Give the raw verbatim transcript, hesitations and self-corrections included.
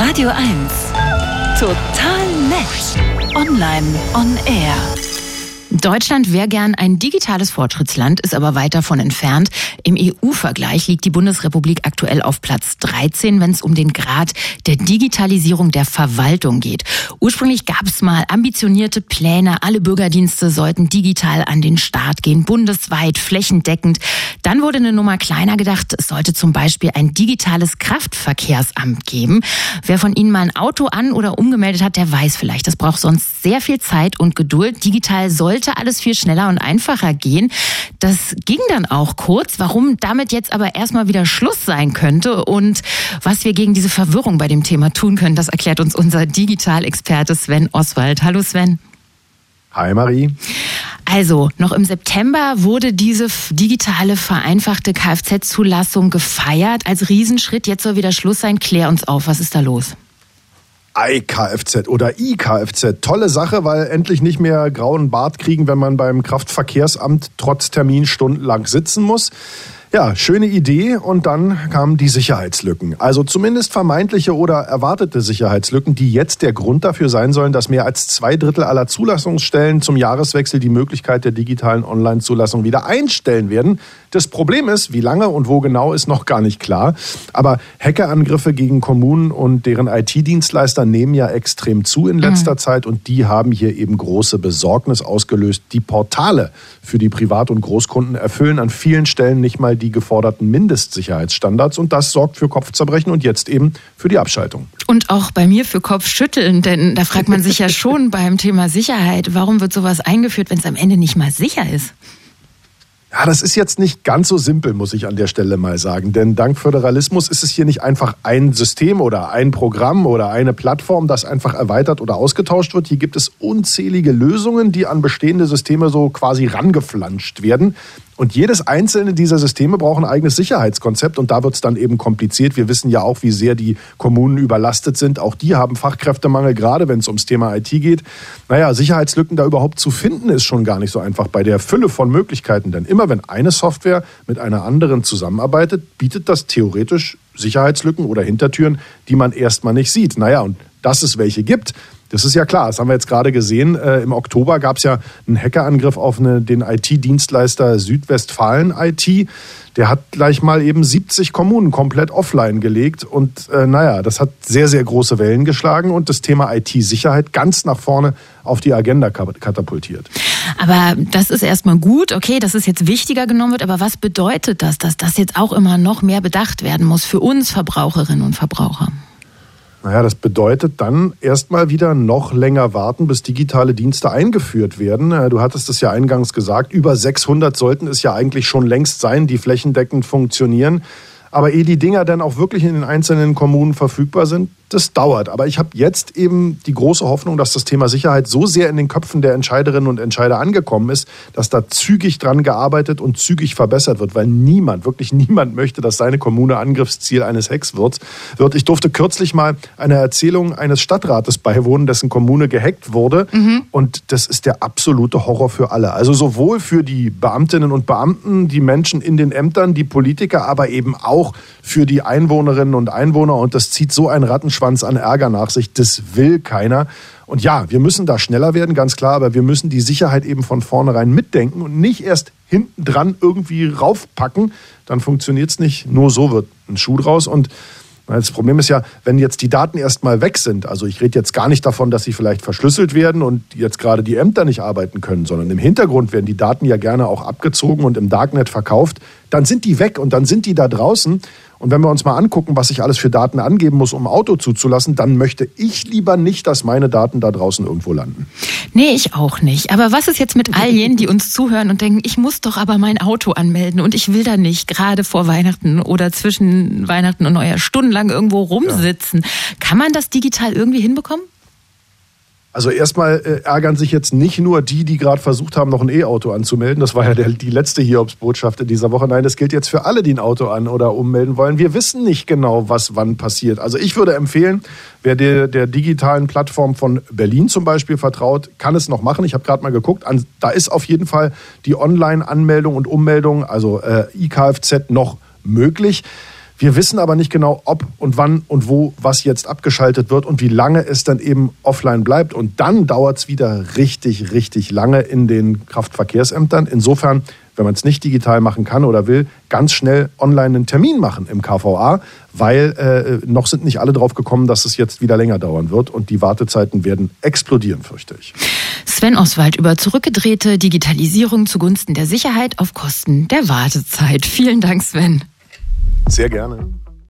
Radio eins. Total nett. Online on air. Deutschland wäre gern ein digitales Fortschrittsland, ist aber weit davon entfernt. Im E U-Vergleich liegt die Bundesrepublik aktuell auf Platz dreizehn, wenn es um den Grad der Digitalisierung der Verwaltung geht. Ursprünglich gab es mal ambitionierte Pläne, alle Bürgerdienste sollten digital an den Start gehen, bundesweit, flächendeckend. Dann wurde eine Nummer kleiner gedacht, es sollte zum Beispiel ein digitales Kraftverkehrsamt geben. Wer von Ihnen mal ein Auto an- oder umgemeldet hat, der weiß vielleicht, das braucht sonst sehr viel Zeit und Geduld. Digital soll Sollte alles viel schneller und einfacher gehen. Das ging dann auch kurz. Warum damit jetzt aber erstmal wieder Schluss sein könnte und was wir gegen diese Verwirrung bei dem Thema tun können, das erklärt uns unser Digitalexperte Sven Oswald. Hallo Sven. Hi Marie. Also, noch im September wurde diese digitale vereinfachte Kfz-Zulassung gefeiert. Als Riesenschritt, jetzt soll wieder Schluss sein. Klär uns auf, was ist da los? iKfz oder iKfz. Tolle Sache, weil endlich nicht mehr grauen Bart kriegen, wenn man beim Kraftverkehrsamt trotz Termin stundenlang sitzen muss. Ja, schöne Idee und dann kamen die Sicherheitslücken. Also zumindest vermeintliche oder erwartete Sicherheitslücken, die jetzt der Grund dafür sein sollen, dass mehr als zwei Drittel aller Zulassungsstellen zum Jahreswechsel die Möglichkeit der digitalen Online-Zulassung wieder einstellen werden. Das Problem ist, wie lange und wo genau, ist noch gar nicht klar. Aber Hackerangriffe gegen Kommunen und deren I T-Dienstleister nehmen ja extrem zu in letzter mhm. Zeit und die haben hier eben große Besorgnis ausgelöst. Die Portale für die Privat- und Großkunden erfüllen an vielen Stellen nicht mal die geforderten Mindestsicherheitsstandards und das sorgt für Kopfzerbrechen und jetzt eben für die Abschaltung. Und auch bei mir für Kopfschütteln, denn da fragt man sich ja schon beim Thema Sicherheit, warum wird sowas eingeführt, wenn es am Ende nicht mal sicher ist? Ja, das ist jetzt nicht ganz so simpel, muss ich an der Stelle mal sagen. Denn dank Föderalismus ist es hier nicht einfach ein System oder ein Programm oder eine Plattform, das einfach erweitert oder ausgetauscht wird. Hier gibt es unzählige Lösungen, die an bestehende Systeme so quasi rangeflanscht werden. Und jedes einzelne dieser Systeme braucht ein eigenes Sicherheitskonzept und da wird es dann eben kompliziert. Wir wissen ja auch, wie sehr die Kommunen überlastet sind. Auch die haben Fachkräftemangel, gerade wenn es ums Thema I T geht. Naja, Sicherheitslücken da überhaupt zu finden, ist schon gar nicht so einfach bei der Fülle von Möglichkeiten. Denn immer wenn eine Software mit einer anderen zusammenarbeitet, bietet das theoretisch Sicherheitslücken oder Hintertüren, die man erstmal nicht sieht. Naja, und dass es welche gibt, das ist ja klar, das haben wir jetzt gerade gesehen. Äh, Im Oktober gab es ja einen Hackerangriff auf eine, den I T-Dienstleister Südwestfalen-I T. Der hat gleich mal eben siebzig Kommunen komplett offline gelegt. Und äh, naja, das hat sehr, sehr große Wellen geschlagen und das Thema I T-Sicherheit ganz nach vorne auf die Agenda katapultiert. Aber das ist erstmal gut, okay, dass es jetzt wichtiger genommen wird. Aber was bedeutet das, dass das jetzt auch immer noch mehr bedacht werden muss für uns Verbraucherinnen und Verbraucher? Naja, das bedeutet dann erstmal wieder noch länger warten, bis digitale Dienste eingeführt werden. Du hattest es ja eingangs gesagt, über sechshundert sollten es ja eigentlich schon längst sein, die flächendeckend funktionieren. Aber ehe die Dinger dann auch wirklich in den einzelnen Kommunen verfügbar sind, das dauert. Aber ich habe jetzt eben die große Hoffnung, dass das Thema Sicherheit so sehr in den Köpfen der Entscheiderinnen und Entscheider angekommen ist, dass da zügig dran gearbeitet und zügig verbessert wird, weil niemand, wirklich niemand möchte, dass seine Kommune Angriffsziel eines Hacks wird. Ich durfte kürzlich mal einer Erzählung eines Stadtrates beiwohnen, dessen Kommune gehackt wurde. Mhm. Und das ist der absolute Horror für alle. Also sowohl für die Beamtinnen und Beamten, die Menschen in den Ämtern, die Politiker, aber eben auch Auch für die Einwohnerinnen und Einwohner. Und das zieht so einen Rattenschwanz an Ärger nach sich. Das will keiner. Und ja, wir müssen da schneller werden, ganz klar. Aber wir müssen die Sicherheit eben von vornherein mitdenken und nicht erst hinten dran irgendwie raufpacken. Dann funktioniert es nicht. Nur so wird ein Schuh draus. Und das Problem ist ja, wenn jetzt die Daten erstmal weg sind, also ich rede jetzt gar nicht davon, dass sie vielleicht verschlüsselt werden und jetzt gerade die Ämter nicht arbeiten können, sondern im Hintergrund werden die Daten ja gerne auch abgezogen und im Darknet verkauft, dann sind die weg und dann sind die da draußen. Und wenn wir uns mal angucken, was ich alles für Daten angeben muss, um Auto zuzulassen, dann möchte ich lieber nicht, dass meine Daten da draußen irgendwo landen. Nee, ich auch nicht. Aber was ist jetzt mit all jenen, die uns zuhören und denken, ich muss doch aber mein Auto anmelden und ich will da nicht gerade vor Weihnachten oder zwischen Weihnachten und Neujahr stundenlang irgendwo rumsitzen. Ja. Kann man das digital irgendwie hinbekommen? Also erstmal äh, ärgern sich jetzt nicht nur die, die gerade versucht haben, noch ein E-Auto anzumelden. Das war ja der, die letzte Hiobsbotschaft in dieser Woche. Nein, das gilt jetzt für alle, die ein Auto an- oder ummelden wollen. Wir wissen nicht genau, was wann passiert. Also ich würde empfehlen, wer der, der digitalen Plattform von Berlin zum Beispiel vertraut, kann es noch machen. Ich habe gerade mal geguckt. An, da ist auf jeden Fall die Online-Anmeldung und Ummeldung, also äh, iKfz, noch möglich. Wir wissen aber nicht genau, ob und wann und wo was jetzt abgeschaltet wird und wie lange es dann eben offline bleibt. Und dann dauert es wieder richtig, richtig lange in den Kraftverkehrsämtern. Insofern, wenn man es nicht digital machen kann oder will, ganz schnell online einen Termin machen im K V A, weil äh, noch sind nicht alle drauf gekommen, dass es jetzt wieder länger dauern wird und die Wartezeiten werden explodieren, fürchte ich. Sven Oswald über zurückgedrehte Digitalisierung zugunsten der Sicherheit auf Kosten der Wartezeit. Vielen Dank, Sven. Sehr gerne.